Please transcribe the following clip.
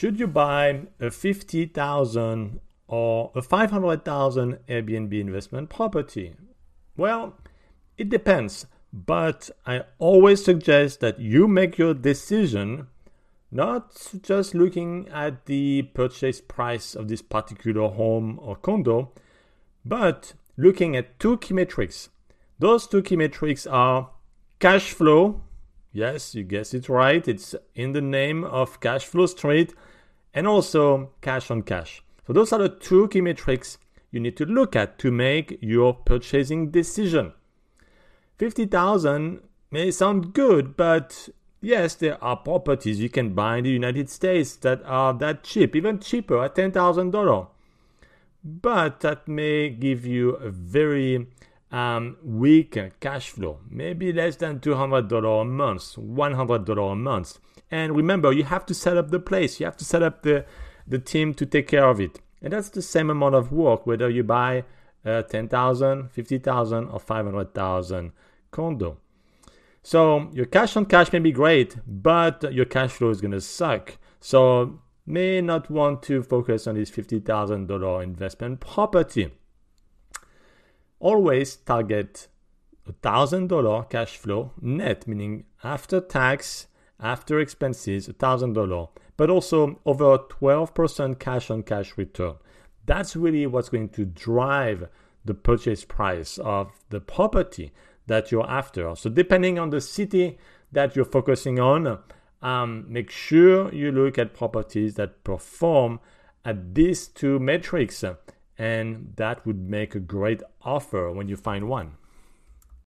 Should you buy a 50,000 or a 500,000 Airbnb investment property? Well, it depends, but I always suggest that you make your decision not just looking at the purchase price of this particular home or condo, but looking at two key metrics. Those two key metrics are cash flow. Yes, you guessed it right. It's in the name of cash flow street, and also cash on cash. So those are the two key metrics you need to look at to make your purchasing decision. 50,000 may sound good, but yes, there are properties you can buy in the United States that are that cheap, even cheaper at $10,000. But that may give you a very weak cash flow, maybe less than $200 a month, $100 a month. And remember, you have to set up the place. You have to set up the team to take care of it. And that's the same amount of work, whether you buy 10,000, 50,000 or 500,000 condo. So your cash on cash may be great, but your cash flow is going to suck. So may not want to focus on this $50,000 investment property. Always target $1,000 cash flow net, meaning after tax, after expenses, $1,000, but also over 12% cash on cash return. That's really what's going to drive the purchase price of the property that you're after. So depending on the city that you're focusing on, make sure you look at properties that perform at these two metrics, and that would make a great offer when you find one.